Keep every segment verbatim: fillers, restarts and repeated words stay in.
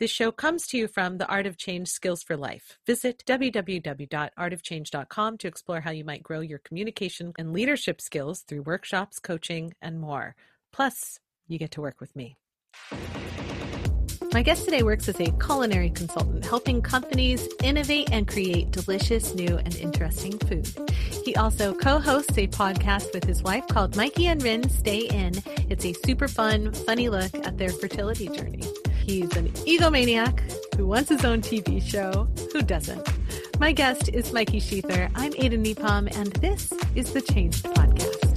This show comes to you from the Art of Change Skills for Life. Visit w w w dot art of change dot com to explore how you might grow your communication and leadership skills through workshops, coaching, and more. Plus, you get to work with me. My guest today works as a culinary consultant, helping companies innovate and create delicious, new, and interesting food. He also co-hosts a podcast with his wife called Mikey and Rinne Stay In. It's a super fun, funny look at their fertility journey. He's an egomaniac who wants his own T V show. Who doesn't? My guest is Mikey Shethar. I'm Aiden Nepom, and this is the Changed Podcast.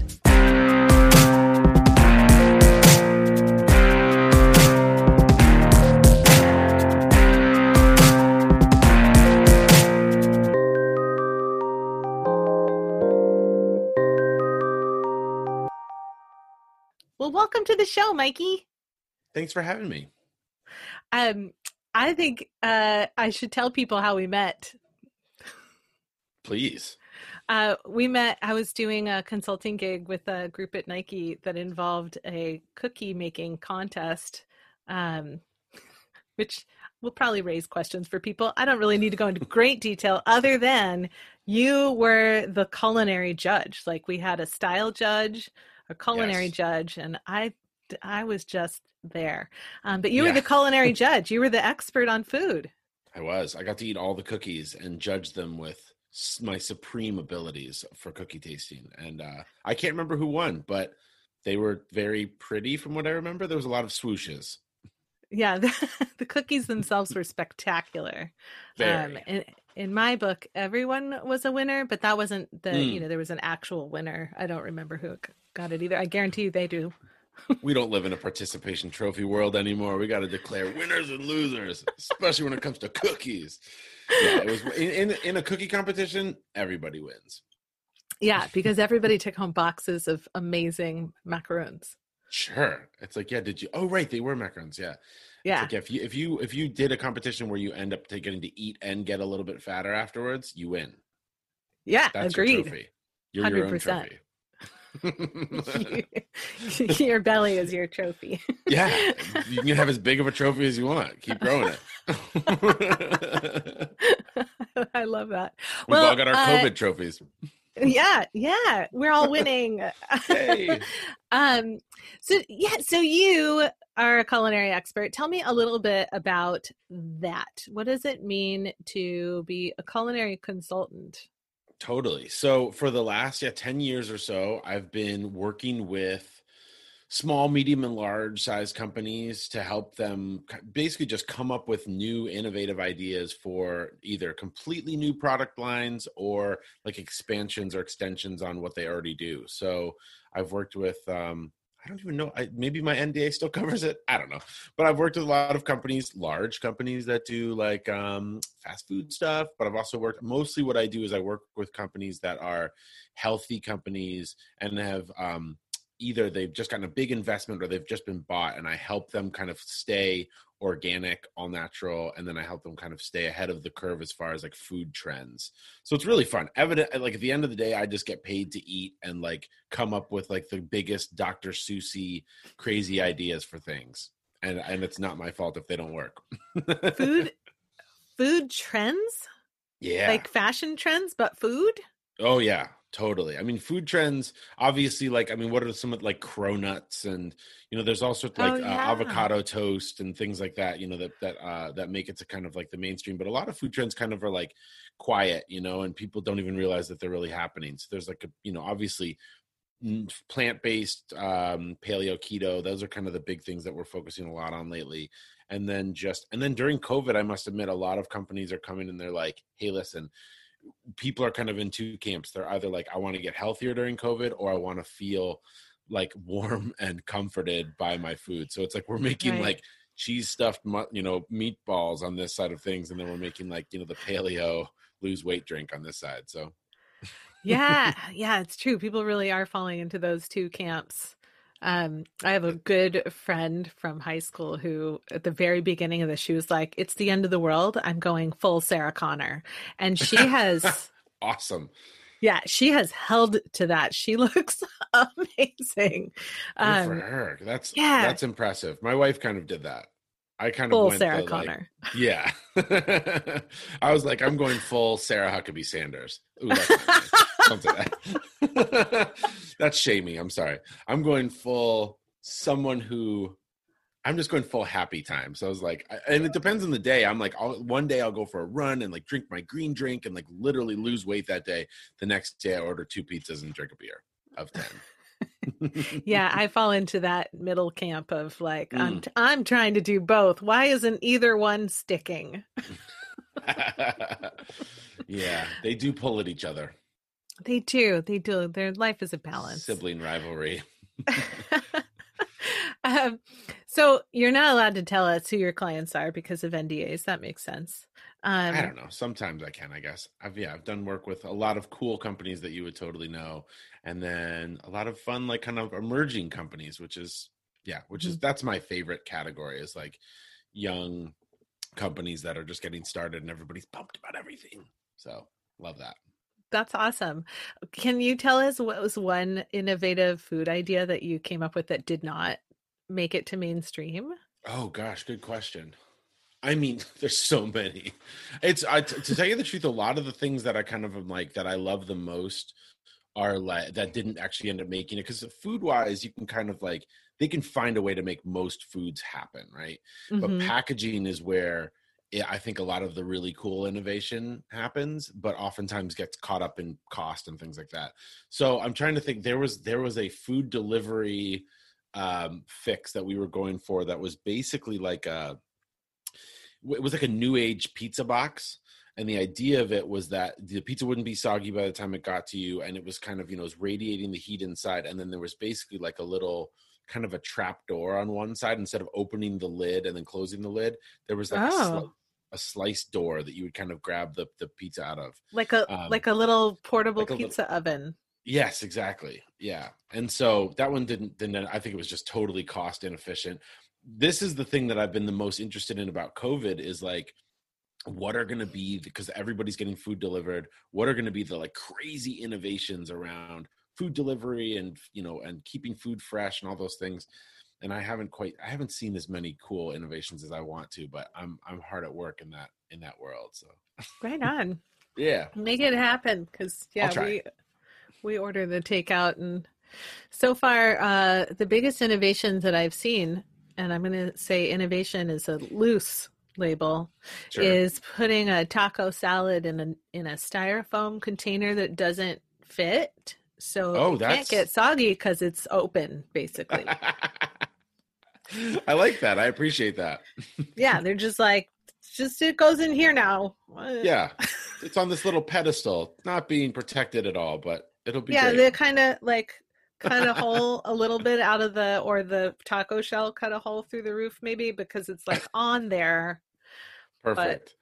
Well, welcome to the show, Mikey. Thanks for having me. Um, I think uh, I should tell people how we met. Please. Uh, we met, I was doing a consulting gig with a group at Nike that involved a cookie making contest, um, which will probably raise questions for people. I don't really need to go into great detail other than you were the culinary judge. Like we had a style judge, a culinary yes. judge, and I I was just there. Um, but you yeah. were the culinary judge. You were the expert on food. I was. I got to eat all the cookies and judge them with my supreme abilities for cookie tasting. And uh, I can't remember who won, but they were very pretty from what I remember. There was a lot of swooshes. Yeah, the, the cookies themselves were spectacular. Very. Um, and, in my book, everyone was a winner, but that wasn't the, mm. you know, there was an actual winner. I don't remember who got it either. I guarantee you they do. We don't live in a participation trophy world anymore. We got to declare winners and losers, especially when it comes to cookies. Yeah, it was in, in, in a cookie competition, everybody wins. Yeah, because everybody took home boxes of amazing macaroons. Sure. It's like, yeah, did you? Oh, right. They were macarons. Yeah. Yeah. Like if you, if you, if you did a competition where you end up getting to eat and get a little bit fatter afterwards, you win. Yeah. That's agreed. Your trophy. You're one hundred percent. Your own trophy. you, your belly is your trophy. Yeah. You can have as big of a trophy as you want. Keep growing it. I love that. We've well, all got our uh, COVID trophies. Yeah, yeah, we're all winning. Hey. um, so yeah, so you are a culinary expert. Tell me a little bit about that. What does it mean to be a culinary consultant? Totally. So for the last yeah ten years or so, I've been working with small, medium, and large size companies to help them basically just come up with new innovative ideas for either completely new product lines or like expansions or extensions on what they already do. So I've worked with, um, I don't even know, I, maybe my N D A still covers it. I don't know. But I've worked with a lot of companies, large companies that do like um, fast food stuff. But I've also worked, mostly what I do is I work with companies that are healthy companies and have, um, either they've just gotten a big investment or they've just been bought, and I help them kind of stay organic, all natural. And then I help them kind of stay ahead of the curve as far as like food trends. So it's really fun. Evident, like at the end of the day, I just get paid to eat and like come up with like the biggest Doctor Seuss-y crazy ideas for things. And, and it's not my fault if they don't work. food, food trends. Yeah. Like fashion trends, but food. Oh yeah. Totally. I mean, food trends, obviously, like, I mean, what are some of like cronuts and, you know, there's all sorts of like oh, yeah. uh, avocado toast and things like that, you know, that, that, uh, that make it to kind of like the mainstream, but a lot of food trends kind of are like quiet, you know, and people don't even realize that they're really happening. So there's like a, you know, obviously plant-based, um, paleo, keto, those are kind of the big things that we're focusing a lot on lately. And then just, and then during COVID, I must admit a lot of companies are coming and they're like, hey, listen, people are kind of in two camps. They're either like, I want to get healthier during COVID, or I want to feel like warm and comforted by my food. So it's like, we're making right. like cheese stuffed, you know, meatballs on this side of things. And then we're making like, you know, the paleo lose weight drink on this side. So. Yeah. Yeah, it's true. People really are falling into those two camps. Um, I have a good friend from high school who at the very beginning of this, she was like, it's the end of the world. I'm going full Sarah Connor. And she has awesome. Yeah. She has held to that. She looks amazing. Um, good for her. That's, yeah. that's impressive. My wife kind of did that. I kind of full went Sarah the, Connor. Like, yeah. I was like, I'm going full Sarah Huckabee Sanders. Ooh, that's don't do that. That's shamey. I'm sorry. I'm going full someone who I'm just going full happy time. So I was like, and it depends on the day. I'm like, I'll, one day I'll go for a run and like drink my green drink and like literally lose weight that day. The next day I order two pizzas and drink a beer of ten. Yeah, I fall into that middle camp of like, mm. I'm, t- I'm trying to do both. Why isn't either one sticking? Yeah, they do pull at each other. They do. They do. Their life is a balance. Sibling rivalry. um, so you're not allowed to tell us who your clients are because of N D As. That makes sense. Um, I don't know. Sometimes I can, I guess. I've, yeah, I've done work with a lot of cool companies that you would totally know. And then a lot of fun, like kind of emerging companies, which is, yeah, which mm-hmm. is, that's my favorite category is like young companies that are just getting started and everybody's pumped about everything. So love that. That's awesome. Can you tell us what was one innovative food idea that you came up with that did not make it to mainstream? Oh gosh, good question. I mean, there's so many. It's I, t- to tell you the truth, a lot of the things that I kind of am like that I love the most are like that didn't actually end up making it because food wise, you can kind of like they can find a way to make most foods happen, right? Mm-hmm. But packaging is where I think a lot of the really cool innovation happens, but oftentimes gets caught up in cost and things like that. So I'm trying to think, there was there was a food delivery um, fix that we were going for that was basically like a, it was like a new age pizza box. And the idea of it was that the pizza wouldn't be soggy by the time it got to you. And it was kind of, you know, it was radiating the heat inside. And then there was basically like a little kind of a trap door on one side. Instead of opening the lid and then closing the lid, there was like oh. a sl- a slice door that you would kind of grab the, the pizza out of. Like a um, like a little portable like a pizza little, oven. Yes, exactly. Yeah. And so that one didn't, didn't, I think it was just totally cost inefficient. This is the thing that I've been the most interested in about COVID is like, what are going to be, because everybody's getting food delivered, what are going to be the like crazy innovations around food delivery and, you know, and keeping food fresh and all those things. And I haven't quite, I haven't seen as many cool innovations as I want to, but I'm, I'm hard at work in that, in that world. So right on. Yeah. Make it happen. Cause yeah, we, we order the takeout and so far, uh, the biggest innovations that I've seen, and I'm going to say innovation is a loose label, sure. is putting a taco salad in a, in a styrofoam container that doesn't fit. So oh, it that's... can't get soggy because it's open basically. I like that. I appreciate that. Yeah, they're just like, just it goes in here now. Yeah, it's on this little pedestal, not being protected at all, but it'll be. Yeah, great. They're kind of like cut a hole a little bit out of the, or the taco shell cut a hole through the roof maybe because it's like on there. Perfect. But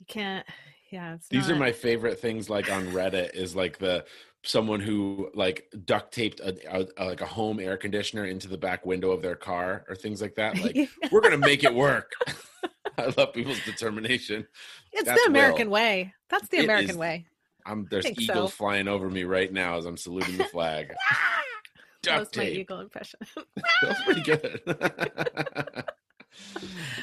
you can't. Yeah, it's these not... are my favorite things. Like on Reddit is like the. Someone who like duct taped a, a, a like a home air conditioner into the back window of their car or things like that. Like we're going to make it work. I love people's determination. It's That's the American will. way. That's the American way. I'm there's eagles so. flying over me right now as I'm saluting the flag. Duct tape. That was my eagle impression. That's pretty good.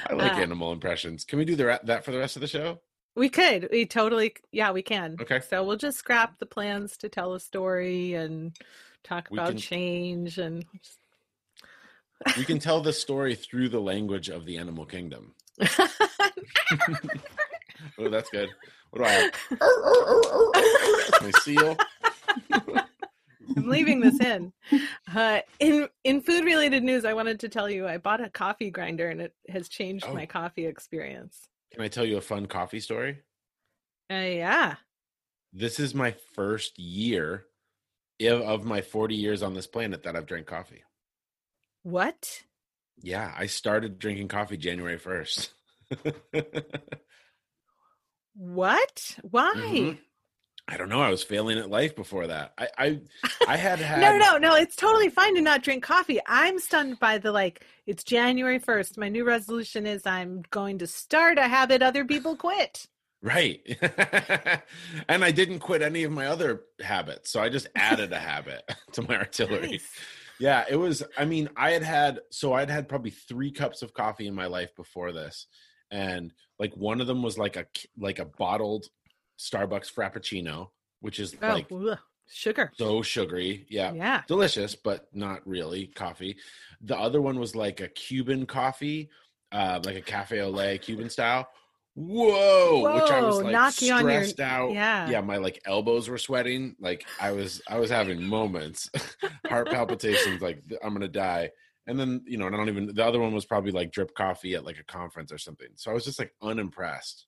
I like uh, animal impressions. Can we do the, that for the rest of the show? We could. We totally, yeah, we can. Okay. So we'll just scrap the plans to tell a story and talk we about can, change. And we can tell the story through the language of the animal kingdom. Oh, that's good. What do I have? My seal. I'm leaving this in. Uh, in in food-related news, I wanted to tell you I bought a coffee grinder and it has changed oh. my coffee experience. Can I tell you a fun coffee story? Uh, yeah. This is my first year of my forty years on this planet that I've drank coffee. What? Yeah, I started drinking coffee January first. What? Why? Mm-hmm. I don't know. I was failing at life before that. I I, I had had... No, no, no. It's totally fine to not drink coffee. I'm stunned by the, like, it's January first. My new resolution is I'm going to start a habit other people quit. Right. And I didn't quit any of my other habits. So I just added a habit to my artillery. Nice. Yeah, it was, I mean, I had had, so I'd had probably three cups of coffee in my life before this. And like one of them was like a, like a bottled Starbucks Frappuccino, which is oh, like ugh, sugar. So sugary. Yeah. Yeah. Delicious, but not really coffee. The other one was like a Cuban coffee, uh, like a cafe au lait Cuban style. Whoa, Whoa, which I was like stressed your, out. Yeah. yeah, my like elbows were sweating. Like I was I was having moments, heart palpitations, like I'm going to die. And then, you know, and I don't even, the other one was probably like drip coffee at like a conference or something. So I was just like unimpressed.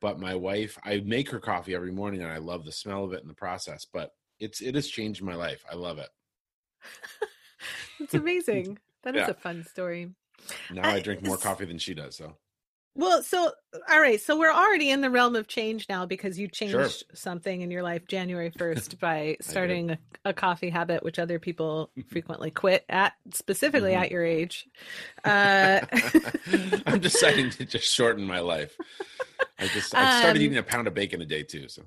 But my wife, I make her coffee every morning and I love the smell of it and the process. But it's it has changed my life. I love it. It's amazing. That yeah. is a fun story. Now I, I drink more coffee than she does, so. Well, so, all right. So we're already in the realm of change now because you changed sure. something in your life January first by starting a, a coffee habit, which other people frequently quit at, specifically mm-hmm. at your age. Uh, I'm deciding to just shorten my life. I just I started um, eating a pound of bacon a day too. So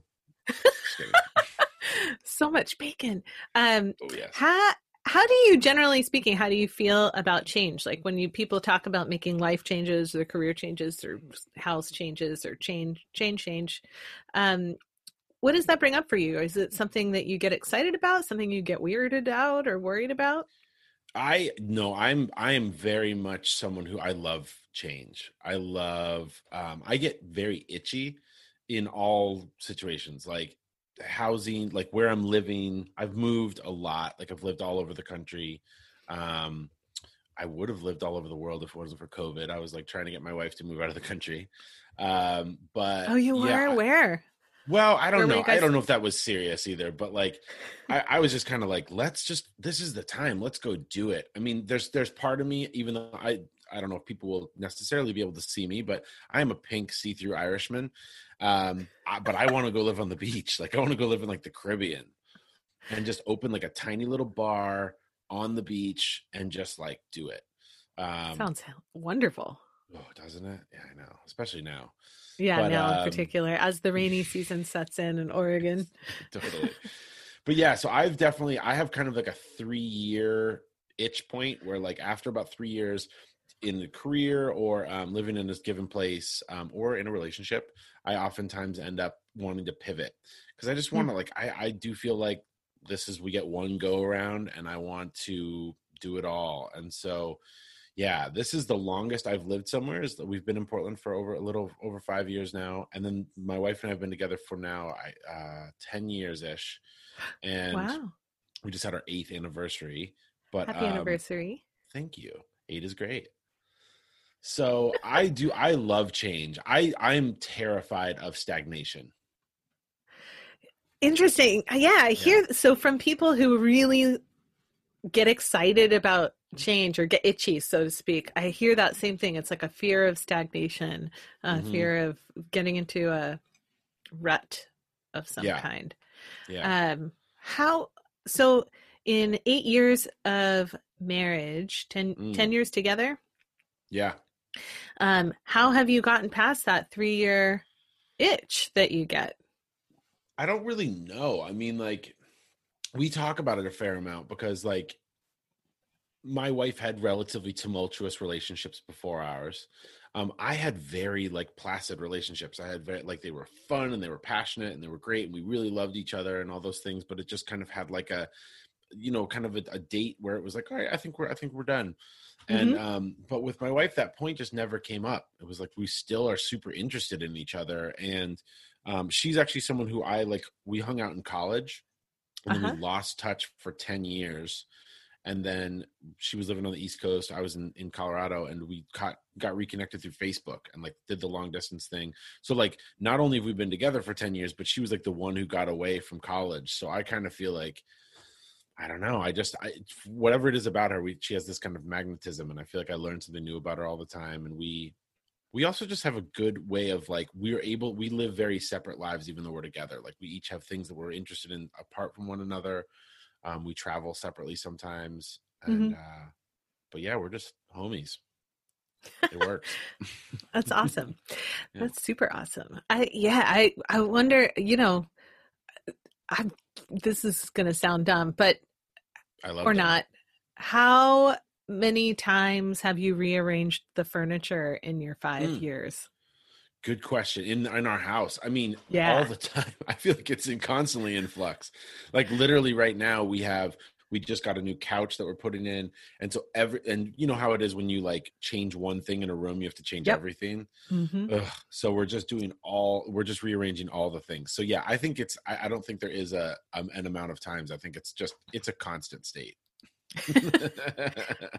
so much bacon. Um, oh, yes. Ha- How do you, generally speaking, how do you feel about change? Like when you people talk about making life changes or career changes or house changes or change, change, change, um, what does that bring up for you? Is it something that you get excited about, something you get weirded out or worried about? I no, I'm I am very much someone who I love change. I love, um, I get very itchy in all situations. Like housing, like where I'm living, I've moved a lot. Like I've lived all over the country. Um, I would have lived all over the world if it wasn't for COVID. I was like trying to get my wife to move out of the country. Um, but oh, you yeah, were where? Well, I don't where know. Guys- I don't know if that was serious either. But like, I, I was just kind of like, let's just. This is the time. Let's go do it. I mean, there's there's part of me, even though I I don't know if people will necessarily be able to see me, but I am a pink see-through Irishman. Um, I, but I want to go live on the beach. Like I want to go live in like the Caribbean and just open like a tiny little bar on the beach and just like do it. Um, Sounds wonderful. Oh, doesn't it? Yeah, I know. Especially now. Yeah. But, now um, in particular, as the rainy season sets in in Oregon. Totally. But yeah, so I've definitely, I have kind of like a three year itch point where like after about three years in the career or um, living in this given place um, or in a relationship, I oftentimes end up wanting to pivot because I just want to like, I, I do feel like this is, we get one go around and I want to do it all. And so, yeah, this is the longest I've lived somewhere is that we've been in Portland for over a little over five years now. And then my wife and I have been together for now, I, uh, ten years ish. And wow. we just had our eighth anniversary, but happy um, anniversary. Thank you. Eight is great. So I do, I love change. I, I'm terrified of stagnation. Interesting. Yeah, I hear, yeah. So from people who really get excited about change or get itchy, so to speak, I hear that same thing. It's like a fear of stagnation, a mm-hmm. fear of getting into a rut of some yeah. kind. Yeah. Um, how, so in eight years of marriage, ten, mm. ten years together? Yeah. Um, how have you gotten past that three year itch that you get? I don't really know. I mean, like we talk about it a fair amount because like my wife had relatively tumultuous relationships before ours. Um, I had very like placid relationships. I had very, like, they were fun and they were passionate and they were great. And we really loved each other and all those things, but it just kind of had like a, you know, kind of a, a date where it was like, all right, I think we're, I think we're done. And, mm-hmm. um, but with my wife, that point just never came up. It was like, we still are super interested in each other. And, um, she's actually someone who I like, we hung out in college and uh-huh. then we lost touch for ten years. And then she was living on the East Coast. I was in, in Colorado and we caught, got reconnected through Facebook and like did the long distance thing. So like, not only have we been together for ten years, but she was like the one who got away from college. So I kind of feel like, I don't know. I just, I, whatever it is about her, we, she has this kind of magnetism and I feel like I learn something new about her all the time. And we, we also just have a good way of like, we're able, we live very separate lives, even though we're together. Like we each have things that we're interested in apart from one another. Um, we travel separately sometimes. And, mm-hmm. uh, but yeah, we're just homies. It works. That's awesome. Yeah. That's super awesome. I, yeah, I, I wonder, you know, I'm, this is going to sound dumb, but I love or that. Not. How many times have you rearranged the furniture in your five mm. years? Good question. In in our house. I mean, yeah. all the time. I feel like it's in constantly in flux. Like literally right now we have, we just got a new couch that we're putting in. And so every, and you know how it is when you like change one thing in a room, you have to change yep. everything. Mm-hmm. Ugh, so we're just doing all, we're just rearranging all the things. So yeah, I think it's, I, I don't think there is a um, an amount of times. I think it's just, it's a constant state.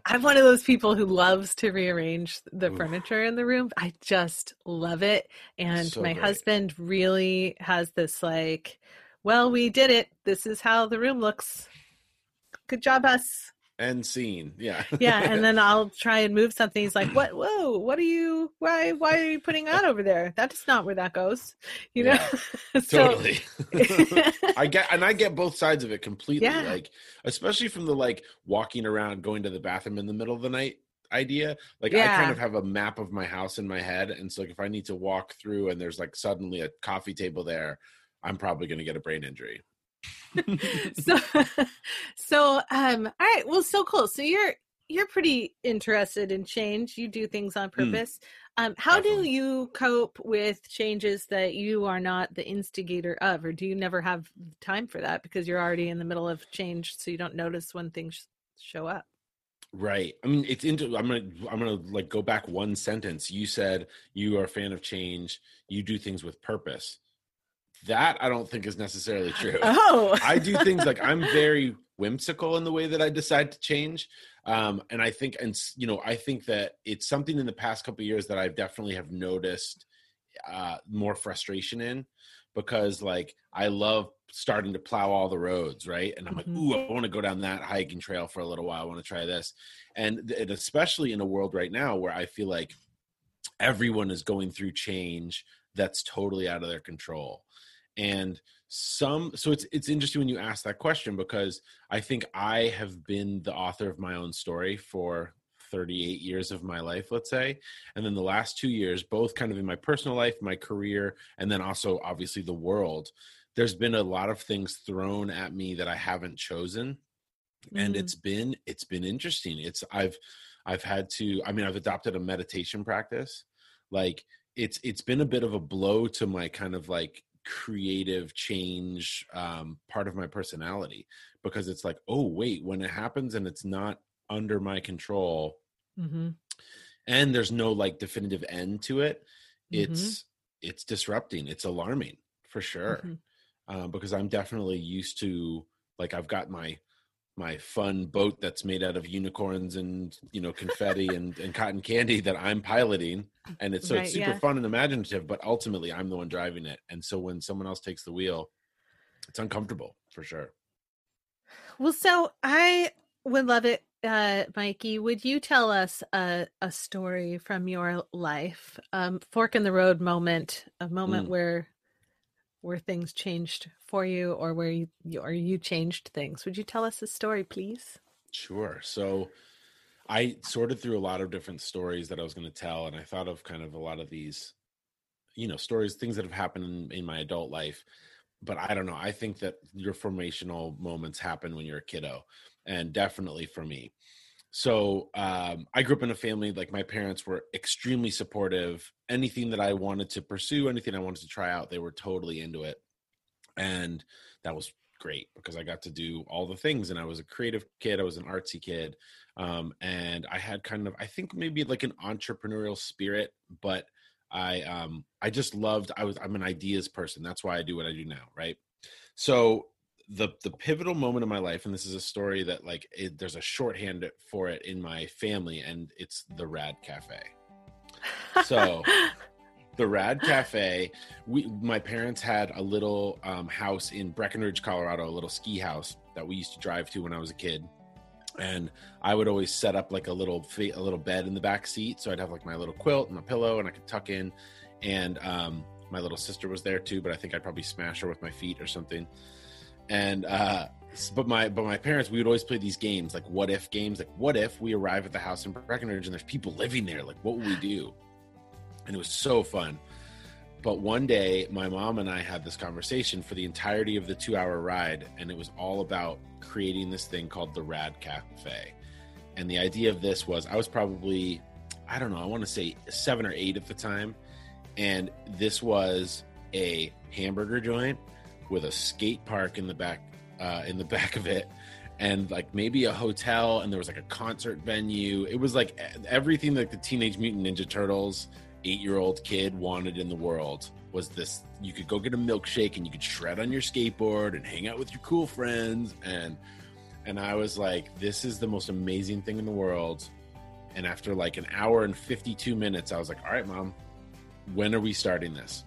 I'm one of those people who loves to rearrange the Ooh. furniture in the room. I just love it. And so my great. husband really has this like, well, we did it. This is how the room looks. Good job, us. And scene. Yeah. Yeah. And then I'll try and move something. He's like, what, whoa, what are you, why, why are you putting that over there? That's not where that goes. You know? Yeah, so, totally. I get, and I get both sides of it completely. Yeah. Like, especially from the like walking around, going to the bathroom in the middle of the night idea. Like yeah. I kind of have a map of my house in my head. And so like, if I need to walk through and there's like suddenly a coffee table there, I'm probably going to get a brain injury. so, so, um, all right. Well, so cool. So you're, you're pretty interested in change. You do things on purpose. Mm, um, how definitely. do you cope with changes that you are not the instigator of, or do you never have time for that because you're already in the middle of change? So you don't notice when things show up. Right. I mean, it's into, I'm going to, I'm going to like go back one sentence. You said you are a fan of change. You do things with purpose. That I don't think is necessarily true. Oh. I do things like I'm very whimsical in the way that I decide to change. Um, and I think, and you know, I think that it's something in the past couple of years that I definitely have noticed uh, more frustration in, because like, I love starting to plow all the roads. Right. And I'm mm-hmm. like, ooh, I want to go down that hiking trail for a little while. I want to try this. And it, especially in a world right now where I feel like everyone is going through change that's totally out of their control. And some, so it's, it's interesting when you ask that question, because I think I have been the author of my own story for thirty-eight years of my life, let's say. And then the last two years, both kind of in my personal life, my career, and then also obviously the world, there's been a lot of things thrown at me that I haven't chosen. Mm-hmm. And it's been, it's been interesting. It's, I've, I've had to, I mean, I've adopted a meditation practice. Like it's, it's been a bit of a blow to my kind of like creative change um part of my personality, because it's like, oh wait, when it happens and it's not under my control mm-hmm. and there's no like definitive end to it, it's mm-hmm. it's disrupting, it's alarming for sure. Mm-hmm. um, because I'm definitely used to like, I've got my my fun boat that's made out of unicorns and, you know, confetti and, and cotton candy that I'm piloting. And it's so right, it's super yeah. fun and imaginative, but ultimately I'm the one driving it. And so when someone else takes the wheel, it's uncomfortable for sure. Well, so I would love it. Uh, Mikey, would you tell us a, a story from your life, um, fork in the road moment, a moment mm. where where things changed for you, or where you, or you changed things? Would you tell us a story, please? Sure. So I sorted through a lot of different stories that I was going to tell. And I thought of kind of a lot of these, you know, stories, things that have happened in, in my adult life, but I don't know. I think that your formational moments happen when you're a kiddo, and definitely for me. So um, I grew up in a family, like my parents were extremely supportive. Anything that I wanted to pursue, anything I wanted to try out, they were totally into it. And that was great because I got to do all the things, and I was a creative kid. I was an artsy kid. Um, and I had kind of, I think maybe like an entrepreneurial spirit, but I, um, I just loved, I was, I'm an ideas person. That's why I do what I do now. Right. So the the pivotal moment of my life, and this is a story that like it, there's a shorthand for it in my family, and it's the Rad Cafe. So the Rad Cafe, we my parents had a little um, house in Breckenridge, Colorado, a little ski house that we used to drive to when I was a kid. And I would always set up like a little a little bed in the back seat. So I'd have like my little quilt and my pillow, and I could tuck in. And um, my little sister was there too, but I think I'd probably smash her with my feet or something. And, uh, but my, but my parents, we would always play these games, like what if games, like what if we arrive at the house in Breckenridge and there's people living there? Like, what would we do? And it was so fun. But one day my mom and I had this conversation for the entirety of the two hour ride. And it was all about creating this thing called the Rad Cafe. And the idea of this was, I was probably, I don't know, I want to say seven or eight at the time. And this was a hamburger joint with a skate park in the back, uh, in the back of it. And like maybe a hotel, and there was like a concert venue. It was like everything that the Teenage Mutant Ninja Turtles eight-year-old kid wanted in the world was this. You could go get a milkshake and you could shred on your skateboard and hang out with your cool friends. And and I was like, this is the most amazing thing in the world. And after like an hour and fifty-two minutes, I was like, all right, Mom, when are we starting this?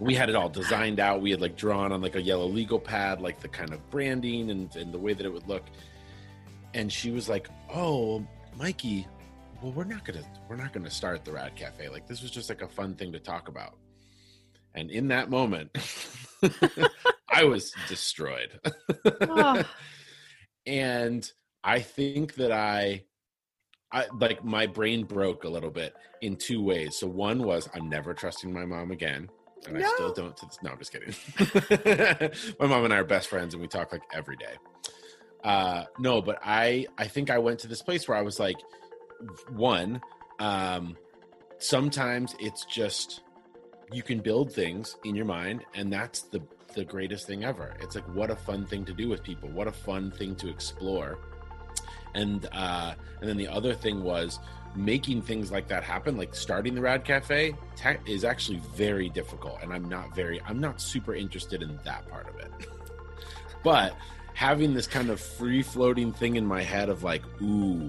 We had it all designed out. We had like drawn on like a yellow legal pad, like the kind of branding and, and the way that it would look. And she was like, oh, Mikey, well, we're not going to, we're not going to start the Rad Cafe. Like, this was just like a fun thing to talk about. And in that moment, I was destroyed. Oh. And I think that I, I, like my brain broke a little bit in two ways. So one was, I'm never trusting my mom again. And no. I still don't. To this. No, I'm just kidding. My mom and I are best friends and we talk like every day. Uh, no, but I, I think I went to this place where I was like, one, um, sometimes it's just, you can build things in your mind, and that's the, the greatest thing ever. It's like, what a fun thing to do with people. What a fun thing to explore. And uh, and then the other thing was making things like that happen, like starting the Rad Cafe tech is actually very difficult. And I'm not very, I'm not super interested in that part of it. But having this kind of free floating thing in my head of like, ooh,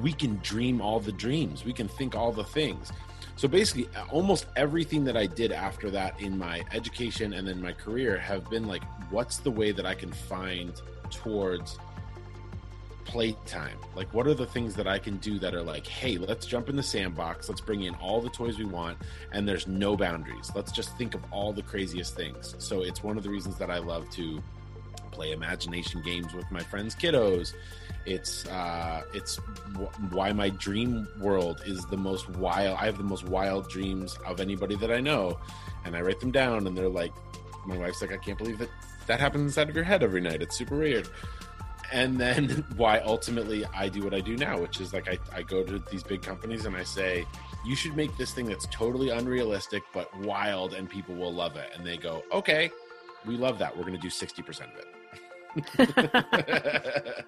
we can dream all the dreams. We can think all the things. So basically almost everything that I did after that in my education and then my career have been like, what's the way that I can find towards playtime? Like, what are the things that I can do that are like, hey, let's jump in the sandbox, let's bring in all the toys we want, and there's no boundaries. Let's just think of all the craziest things. So it's one of the reasons that I love to play imagination games with my friends' kiddos. It's uh it's w- why my dream world is the most wild. I have the most wild dreams of anybody that I know, and I write them down, and they're like, my wife's like, I can't believe that that happens inside of your head every night. It's super weird. And then why ultimately I do what I do now, which is like I, I go to these big companies and I say, you should make this thing that's totally unrealistic but wild and people will love it. And they go, okay, we love that. We're going to do sixty percent of it.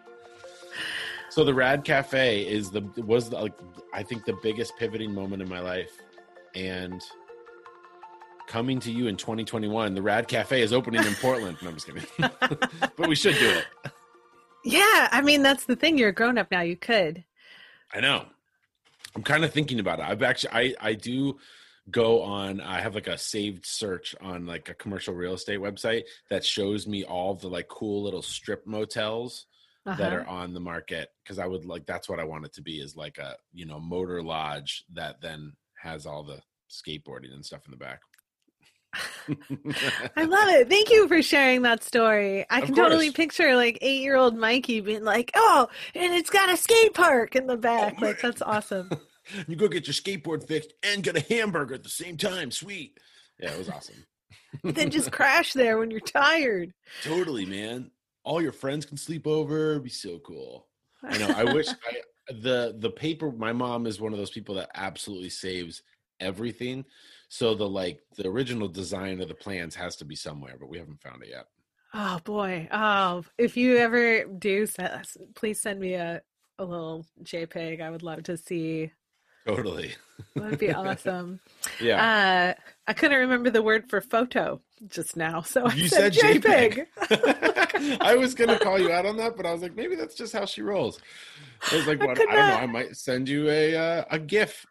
So the Rad Cafe is the was the, like, I think the biggest pivoting moment in my life. And coming to you in twenty twenty-one, the Rad Cafe is opening in Portland. No, I'm just kidding. But we should do it. Yeah, I mean, that's the thing. You're a grown up now. You could. I know. I'm kind of thinking about it. I've actually, I, I do go on, I have like a saved search on like a commercial real estate website that shows me all the like cool little strip motels uh-huh. that are on the market. Cause I would like, that's what I want it to be, is like a, you know, motor lodge that then has all the skateboarding and stuff in the back. I love it. Thank you for sharing that story. I can totally picture like eight-year-old Mikey being like, oh, and it's got a skate park in the back. Oh, like, that's awesome. You go get your skateboard fixed and get a hamburger at the same time. Sweet. Yeah, it was awesome. Then just crash there when you're tired. Totally, man. All your friends can sleep over. It'd be so cool. I know. I wish I, the the paper, my mom is one of those people that absolutely saves everything. So the like the original design of the plans has to be somewhere, but we haven't found it yet. Oh boy. Oh, if you ever do, please send me a, a little JPEG. I would love to see. Totally. That would be awesome. Yeah. Uh, I couldn't remember the word for photo just now. So I you said, said JPEG. JPEG. I was going to call you out on that, but I was like, maybe that's just how she rolls. I was like, well, I, I don't know. I might send you a, uh, a GIF.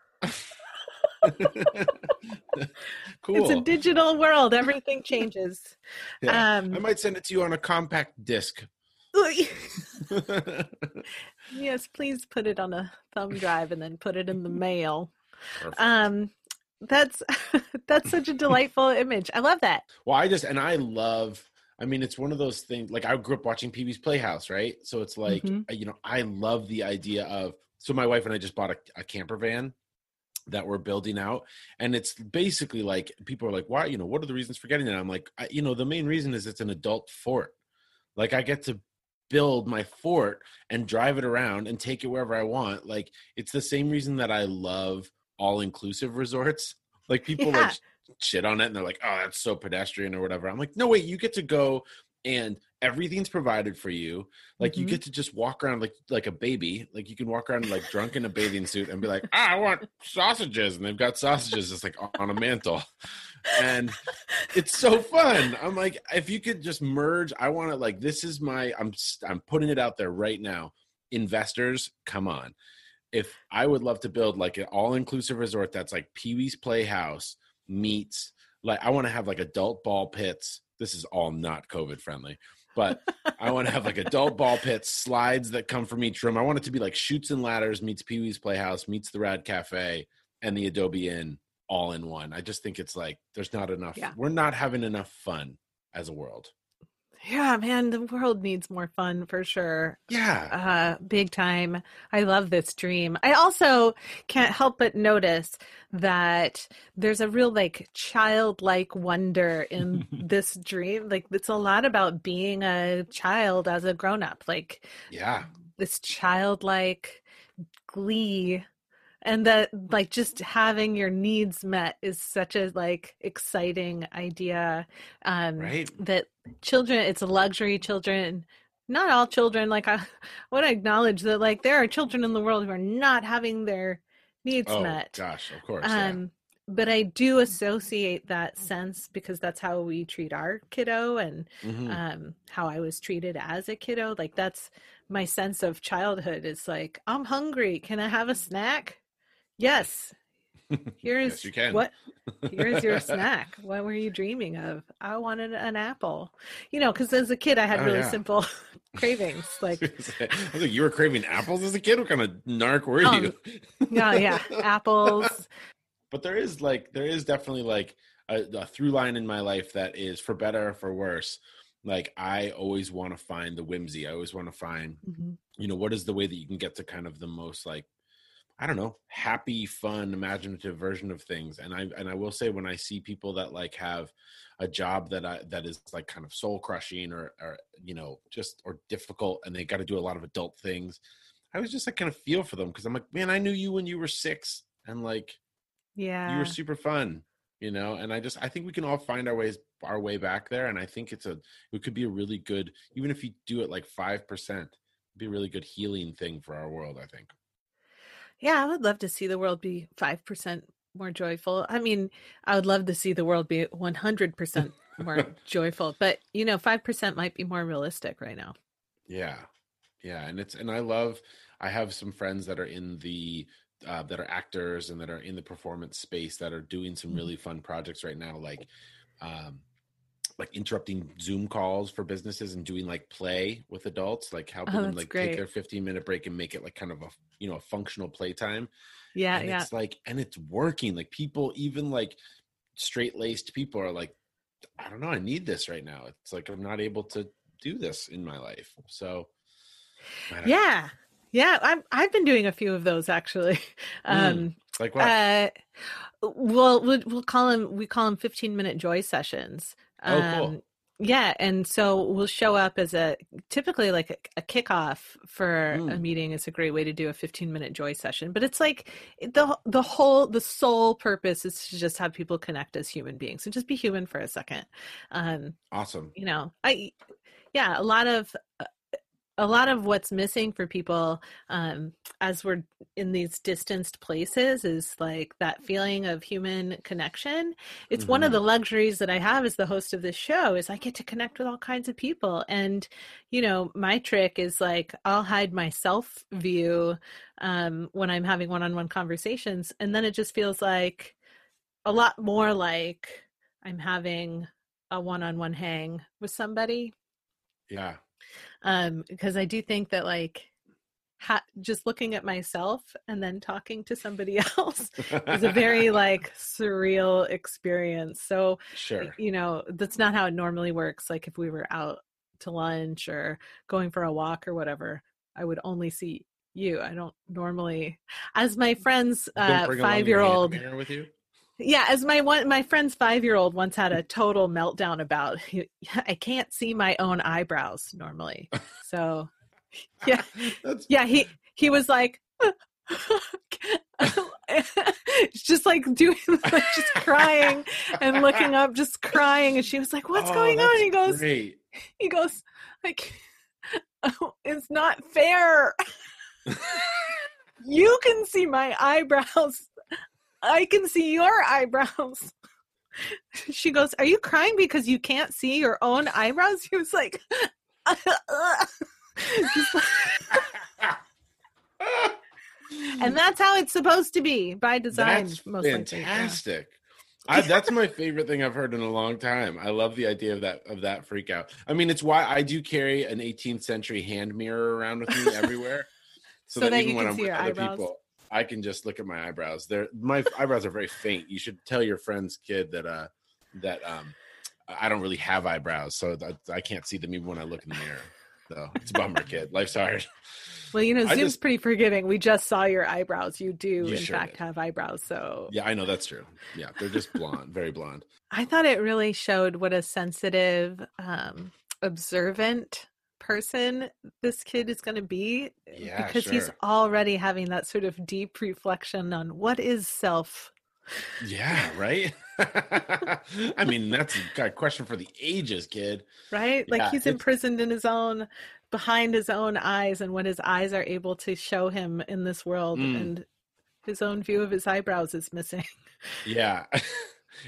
Cool. It's a digital world. Everything changes. Yeah. Um, I might send it to you on a compact disc. Yes, please put it on a thumb drive and then put it in the mail. Perfect. Um, that's that's such a delightful image. I love that. Well, I just and I love. I mean, it's one of those things. Like I grew up watching Pee-wee's Playhouse, right? So it's like mm-hmm. you know, I love the idea of. So my wife and I just bought a, a camper van that we're building out, and it's basically like people are like, why, you know, what are the reasons for getting it? I'm like, I, you know, the main reason is it's an adult fort. Like I get to build my fort and drive it around and take it wherever I want. Like, it's the same reason that I love all-inclusive resorts. Like, people yeah. like shit on it and they're like, oh, that's so pedestrian or whatever. I'm like, no, wait, you get to go and everything's provided for you. Like, mm-hmm. you get to just walk around like like a baby. Like, you can walk around like drunk in a bathing suit and be like, ah, I want sausages, and they've got sausages just like on a mantle. And it's so fun. I'm like, if you could just merge, I want to, like, this is my, I'm I'm putting it out there right now. Investors, come on. If I would love to build like an all-inclusive resort that's like Pee-wee's Playhouse meets, like, I want to have like adult ball pits. This is all not COVID friendly, but I want to have like adult ball pits, slides that come from each room. I want it to be like Chutes and Ladders meets Pee-wee's Playhouse meets the Rad Cafe and the Adobe Inn all in one. I just think it's like, there's not enough. Yeah. We're not having enough fun as a world. Yeah, man, the world needs more fun for sure. Yeah. Uh, big time. I love this dream. I also can't help but notice that there's a real like childlike wonder in this dream. Like, it's a lot about being a child as a grown-up. Like, yeah, this childlike glee. And that, like, just having your needs met is such a, like, exciting idea. Um, right. That children, it's a luxury. Children, not all children. Like, I, I want to acknowledge that, like, there are children in the world who are not having their needs oh, met. Oh, gosh, of course. Um, yeah. But I do associate that sense because that's how we treat our kiddo and mm-hmm. um, how I was treated as a kiddo. Like, that's my sense of childhood. It's like, I'm hungry. Can I have a snack? Yes. Here's yes, you can. what here's your snack. What were you dreaming of? I wanted an apple. You know, because as a kid I had oh, really yeah. simple cravings. Like, I was like, you were craving apples as a kid? What kind of narc were um, you? Yeah, yeah. Apples. But there is like there is definitely like a, a through line in my life that is, for better or for worse, like, I always want to find the whimsy. I always want to find, mm-hmm. you know, what is the way that you can get to kind of the most, like, I don't know, happy, fun, imaginative version of things. And I and I will say, when I see people that like have a job that I that is like kind of soul crushing or or you know just or difficult, and they got to do a lot of adult things, I always just like kind of feel for them, because I'm like, man, I knew you when you were six, and like, yeah, you were super fun, you know. And I just I think we can all find our ways our way back there. And I think it's a it could be a really good, even if you do it like five percent, it'd be a really good healing thing for our world, I think. Yeah, I would love to see the world be five percent more joyful. I mean, I would love to see the world be one hundred percent more joyful, but you know, five percent might be more realistic right now. Yeah. Yeah, and it's and I love I have some friends that are in the uh, that are actors and that are in the performance space that are doing some really fun projects right now, like um like interrupting Zoom calls for businesses and doing like play with adults, like helping oh, them like great. take their fifteen minute break and make it like kind of a, you know, a functional playtime. Yeah. And yeah. It's like, and it's working. Like, people, even like straight laced people are like, I don't know, I need this right now. It's like, I'm not able to do this in my life. So. Yeah. Know. Yeah. I'm, I've been doing a few of those actually. Um, mm. Like what? Uh, well, we'll, we'll call them, we call them fifteen minute joy sessions. Um, oh, cool. Yeah. And so we'll show up as a typically like a, a kickoff for mm. a meeting. It's a great way to do a fifteen minute joy session, but it's like the, the whole, the sole purpose is to just have people connect as human beings. So just be human for a second. Um, awesome. You know, I, yeah, a lot of, a lot of what's missing for people um, as we're in these distanced places is like that feeling of human connection. It's mm-hmm. one of the luxuries that I have as the host of this show is I get to connect with all kinds of people. And, you know, my trick is like, I'll hide my self view um, when I'm having one-on-one conversations. And then it just feels like a lot more like I'm having a one-on-one hang with somebody. Yeah. Um, because I do think that like ha- just looking at myself and then talking to somebody else is a very like surreal experience. So, sure. you know, that's not how it normally works. Like if we were out to lunch or going for a walk or whatever, I would only see you. I don't normally, as my friend's uh, five-year-old. Yeah, as my one my friend's five-year-old once had a total meltdown about, I can't see my own eyebrows normally. So, yeah, yeah, he he was like, just like doing, like just crying and looking up, just crying, and she was like, "What's oh, going on?" He goes, great. he goes, like, oh, it's not fair. You can see my eyebrows. I can see your eyebrows. She goes, "Are you crying because you can't see your own eyebrows?" He was like, uh, uh. And that's how it's supposed to be by design. That's mostly fantastic. Yeah. I, that's my favorite thing I've heard in a long time. I love the idea of that of that freak out. I mean, it's why I do carry an eighteenth century hand mirror around with me everywhere, so, so that, that even when I'm with other eyebrows. people. I can just look at my eyebrows. They're, my eyebrows are very faint. You should tell your friend's kid that uh, that um, I don't really have eyebrows, so that I can't see them even when I look in the mirror. So it's a bummer, kid. Life's hard. Well, you know, I Zoom's just, pretty forgiving. We just saw your eyebrows. You do, you in sure fact, did. have eyebrows. So yeah, I know that's true. Yeah, they're just blonde, very blonde. I thought it really showed what a sensitive, um, observant person this kid is going to be, yeah, because sure. he's already having that sort of deep reflection on what is self. Yeah, right. I mean, that's a question for the ages, kid. Right? Yeah, like he's imprisoned in his own, behind his own eyes, and what his eyes are able to show him in this world, mm. and his own view of his eyebrows is missing. Yeah.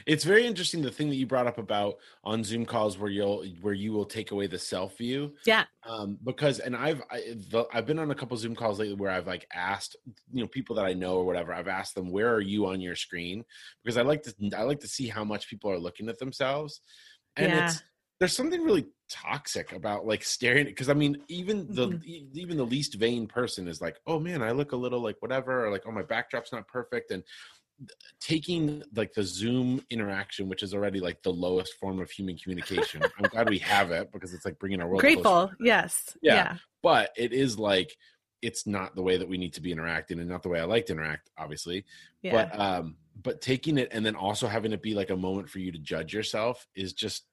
It's very interesting, the thing that you brought up about on Zoom calls where you'll where you will take away the self view. Yeah. Um, because and I've I, the, I've been on a couple Zoom calls lately where I've like asked, you know, people that I know or whatever, I've asked them, where are you on your screen? Because I like to I like to see how much people are looking at themselves. And yeah. it's there's something really toxic about like staring, because I mean, even the mm-hmm. e- even the least vain person is like, oh man, I look a little like whatever, or like, oh, my backdrop's not perfect. And taking like the Zoom interaction, which is already like the lowest form of human communication. I'm glad we have it because it's like bringing our world grateful closer. Yes. Yeah. yeah. But it is like, it's not the way that we need to be interacting, and not the way I like to interact, obviously, yeah. but, um, but taking it and then also having it be like a moment for you to judge yourself is just,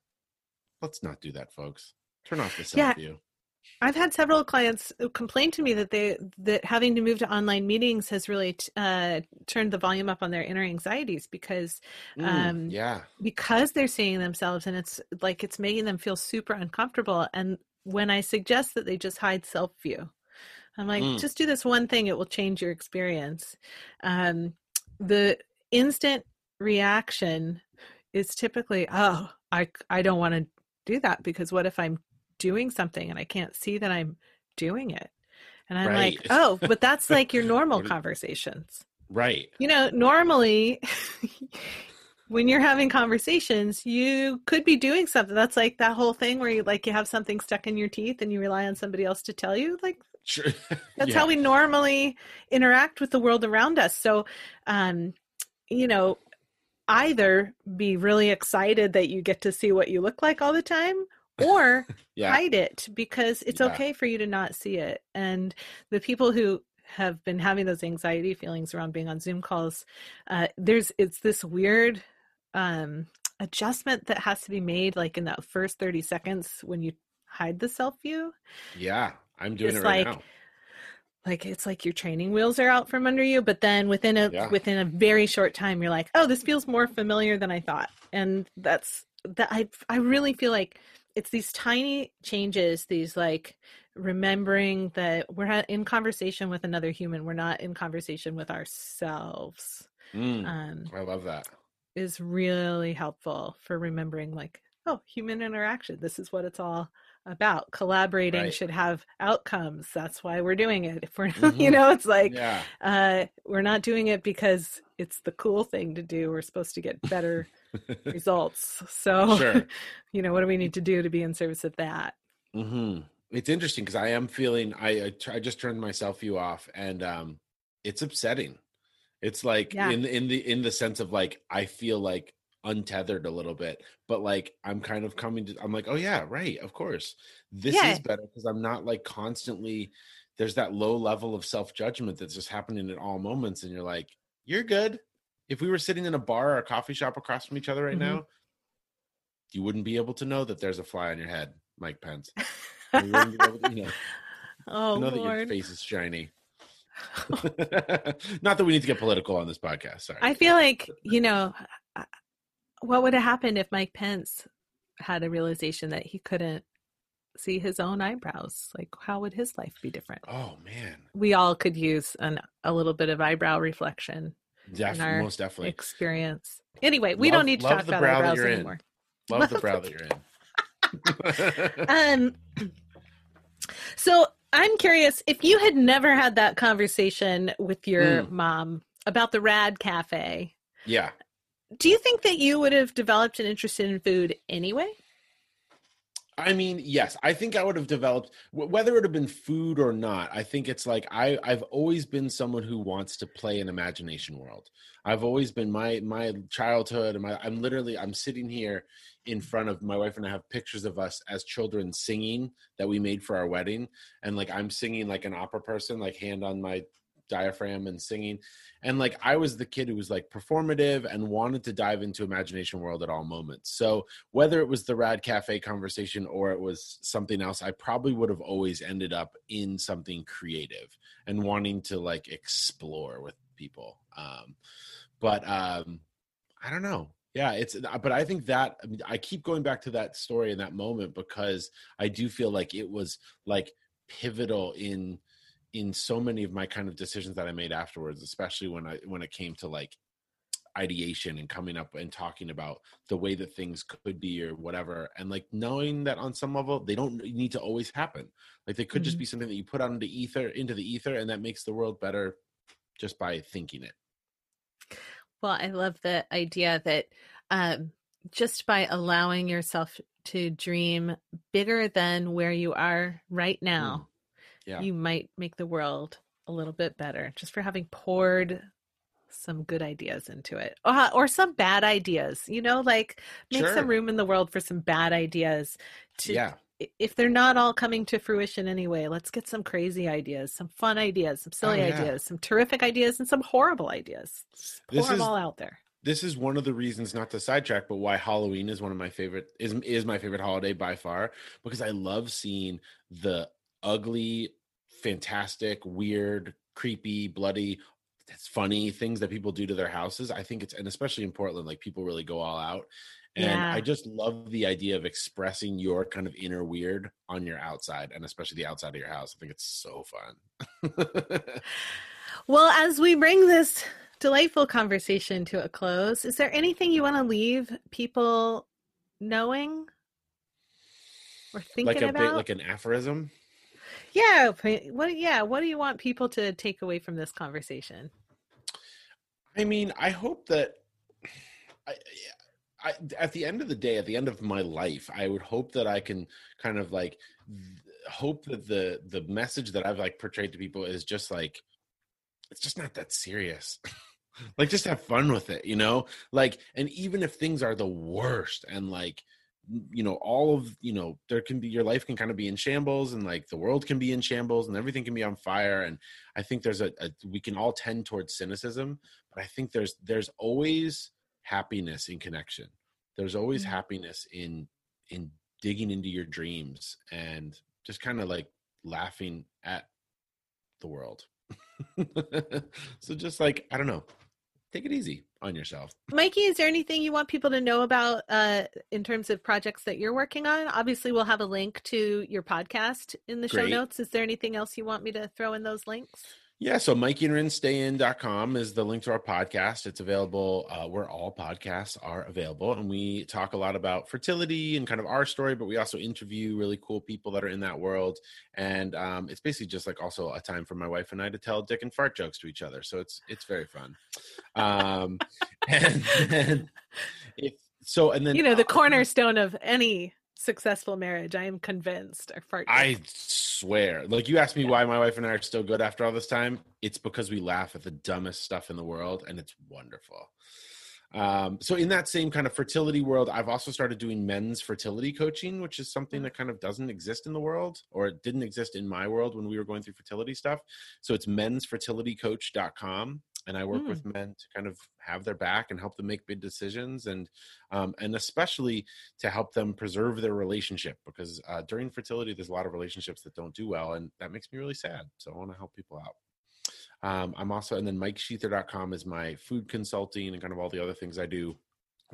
let's not do that, folks. Turn off the self view. Yeah. I've had several clients complain to me that they that having to move to online meetings has really t- uh, turned the volume up on their inner anxieties because um, mm, yeah. because they're seeing themselves, and it's like it's making them feel super uncomfortable. And when I suggest that they just hide self-view, I'm like, mm. just do this one thing. It will change your experience. Um, the instant reaction is typically, oh, I, I don't want to do that because what if I'm doing something and I can't see that I'm doing it. And I'm right. like, oh, but that's like your normal conversations. Right. You know, normally when you're having conversations, you could be doing something. That's like that whole thing where you like you have something stuck in your teeth and you rely on somebody else to tell you. Like sure. that's yeah. how we normally interact with the world around us. So, um, you know, either be really excited that you get to see what you look like all the time, or yeah. hide it because it's yeah. okay for you to not see it. And the people who have been having those anxiety feelings around being on Zoom calls, uh, there's, it's this weird um, adjustment that has to be made like in that first thirty seconds when you hide the self view. Yeah. I'm doing it's it right like, now. Like, it's like your training wheels are out from under you, but then within a, yeah. within a very short time, you're like, oh, this feels more familiar than I thought. And that's that I, I really feel like, it's these tiny changes, these like remembering that we're in conversation with another human. We're not in conversation with ourselves. Mm, um, I love that. Is really helpful for remembering like, oh, human interaction. This is what it's all about. Collaborating right. should have outcomes. That's why we're doing it. If we're, mm-hmm. you know, it's like yeah. uh, we're not doing it because it's the cool thing to do. We're supposed to get better results. So, sure. you know, what do we need to do to be in service of that? Mm-hmm. It's interesting because I am feeling, I I, t- I just turned my self-view off and um, it's upsetting. It's like yeah. in, in the in the sense of like, I feel like untethered a little bit, but like, I'm kind of coming to, I'm like, oh yeah, right. Of course. This yeah. is better because I'm not like constantly, there's that low level of self-judgment that's just happening at all moments. And you're like, you're good. If we were sitting in a bar or a coffee shop across from each other right mm-hmm. now, you wouldn't be able to know that there's a fly on your head, Mike Pence. You wouldn't be able to, you know, oh, know Lord. That your face is shiny. Not that we need to get political on this podcast. Sorry. I feel like, you know, what would have happened if Mike Pence had a realization that he couldn't see his own eyebrows? Like, how would his life be different? Oh, man. We all could use an, a little bit of eyebrow reflection. Definitely, most definitely. Experience. Anyway, we love, don't need to talk about eyebrows anymore. Love, love the brow that you're in. um, so I'm curious, if you had never had that conversation with your mm. mom about the Rad Cafe. Yeah. Do you think that you would have developed an interest in food anyway? I mean, yes, I think I would have developed, whether it had been food or not, I think it's like, I, I've always been someone who wants to play an imagination world. I've always been my, my childhood and my, I'm literally, I'm sitting here in front of my wife and I have pictures of us as children singing that we made for our wedding. And like, I'm singing like an opera person, like hand on my diaphragm and singing. And like, I was the kid who was like performative and wanted to dive into imagination world at all moments. So whether it was the Rad Cafe conversation or it was something else, I probably would have always ended up in something creative and wanting to like explore with people. Um, but um, I don't know. Yeah, it's, but I think that, I mean, I keep going back to that story in that moment because I do feel like it was like pivotal in, in so many of my kind of decisions that I made afterwards, especially when I, when it came to like ideation and coming up and talking about the way that things could be or whatever. And like knowing that on some level, they don't need to always happen. Like they could mm-hmm. just be something that you put out into ether, into the ether, and that makes the world better just by thinking it. Well, I love the idea that um, just by allowing yourself to dream bigger than where you are right now, mm. Yeah. You might make the world a little bit better just for having poured some good ideas into it uh, or some bad ideas, you know, like make sure. some room in the world for some bad ideas to, yeah. if they're not all coming to fruition anyway, let's get some crazy ideas, some fun ideas, some silly oh, yeah. ideas, some terrific ideas, and some horrible ideas. Just pour this them is, all out there. This is one of the reasons, not to sidetrack, but why Halloween is one of my favorite, is, is my favorite holiday by far, because I love seeing the ugly, fantastic, weird, creepy, bloody, that's funny things that people do to their houses. I think it's, and especially in Portland, like people really go all out. And yeah. I just love the idea of expressing your kind of inner weird on your outside, and especially the outside of your house. I think it's so fun. Well, as we bring this delightful conversation to a close, is there anything you want to leave people knowing or thinking like a, about? Like an aphorism? Yeah. What, yeah. What do you want people to take away from this conversation? I mean, I hope that I, I, at the end of the day, at the end of my life, I would hope that I can kind of like th- hope that the, the message that I've like portrayed to people is just like, it's just not that serious. Like just have fun with it, you know, like, and even if things are the worst and like, you know, all of, you know, there can be, your life can kind of be in shambles and like the world can be in shambles and everything can be on fire. And I think there's a, a we can all tend towards cynicism, but I think there's, there's always happiness in connection. There's always mm-hmm. happiness in, in digging into your dreams and just kind of like laughing at the world. So just like, I don't know. Take it easy on yourself. Mikey, is there anything you want people to know about uh, in terms of projects that you're working on? Obviously, we'll have a link to your podcast in the Great. show notes. Is there anything else you want me to throw in those links? Yeah, so Mikey and Rinne Stay In dot com is the link to our podcast. It's available uh, where all podcasts are available. And we talk a lot about fertility and kind of our story, but we also interview really cool people that are in that world. And um, it's basically just like also a time for my wife and I to tell dick and fart jokes to each other. So it's it's very fun. Um, and then if, so, and then, you know, the cornerstone uh, of any successful marriage, I am convinced, are fart jokes. I swear, like you asked me yeah. why my wife and I are still good after all this time. It's because we laugh at the dumbest stuff in the world, and it's wonderful. Um, so in that same kind of fertility world, I've also started doing men's fertility coaching, which is something that kind of doesn't exist in the world, or it didn't exist in my world when we were going through fertility stuff. So it's mens fertility coach dot com. And I work mm. with men to kind of have their back and help them make big decisions, and um, and especially to help them preserve their relationship, because uh, during fertility, there's a lot of relationships that don't do well, and that makes me really sad. So I want to help people out. Um, I'm also, and then Mike Shethar dot com is my food consulting and kind of all the other things I do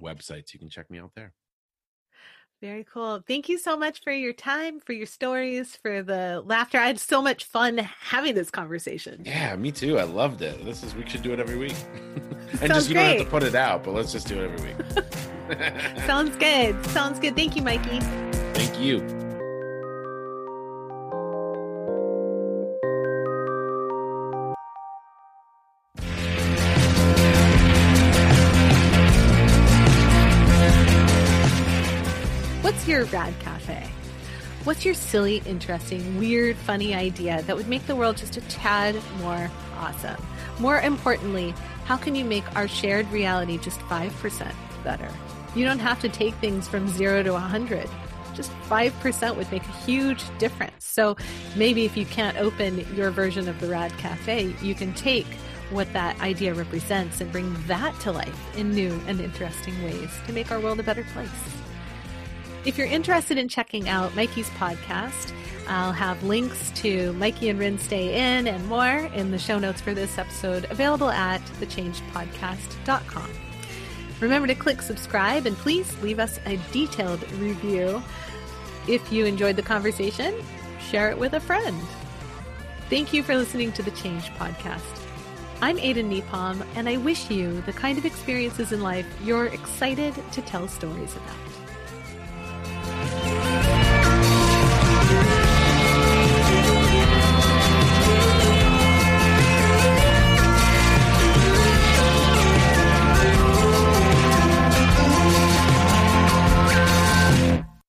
websites. You can check me out there. Very cool. Thank you so much for your time, for your stories, for the laughter. I had so much fun having this conversation. Yeah, me too. I loved it. This is, we should do it every week. And just, you don't have to put it out, but let's just do it every week. Sounds good. Sounds good. Thank you, Mikey. Thank you. What's your rad cafe? What's your silly, interesting, weird, funny idea that would make the world just a tad more awesome? More importantly, how can you make our shared reality just five percent better? You don't have to take things from zero to one hundred. Just five percent would make a huge difference. So maybe if you can't open your version of the Rad Cafe, you can take what that idea represents and bring that to life in new and interesting ways to make our world a better place. If you're interested in checking out Mikey's podcast, I'll have links to Mikey and Rinne Stay In and more in the show notes for this episode, available at the changed podcast dot com. Remember to click subscribe, and please leave us a detailed review. If you enjoyed the conversation, share it with a friend. Thank you for listening to The Changed Podcast. I'm Aiden Nepom, and I wish you the kind of experiences in life you're excited to tell stories about.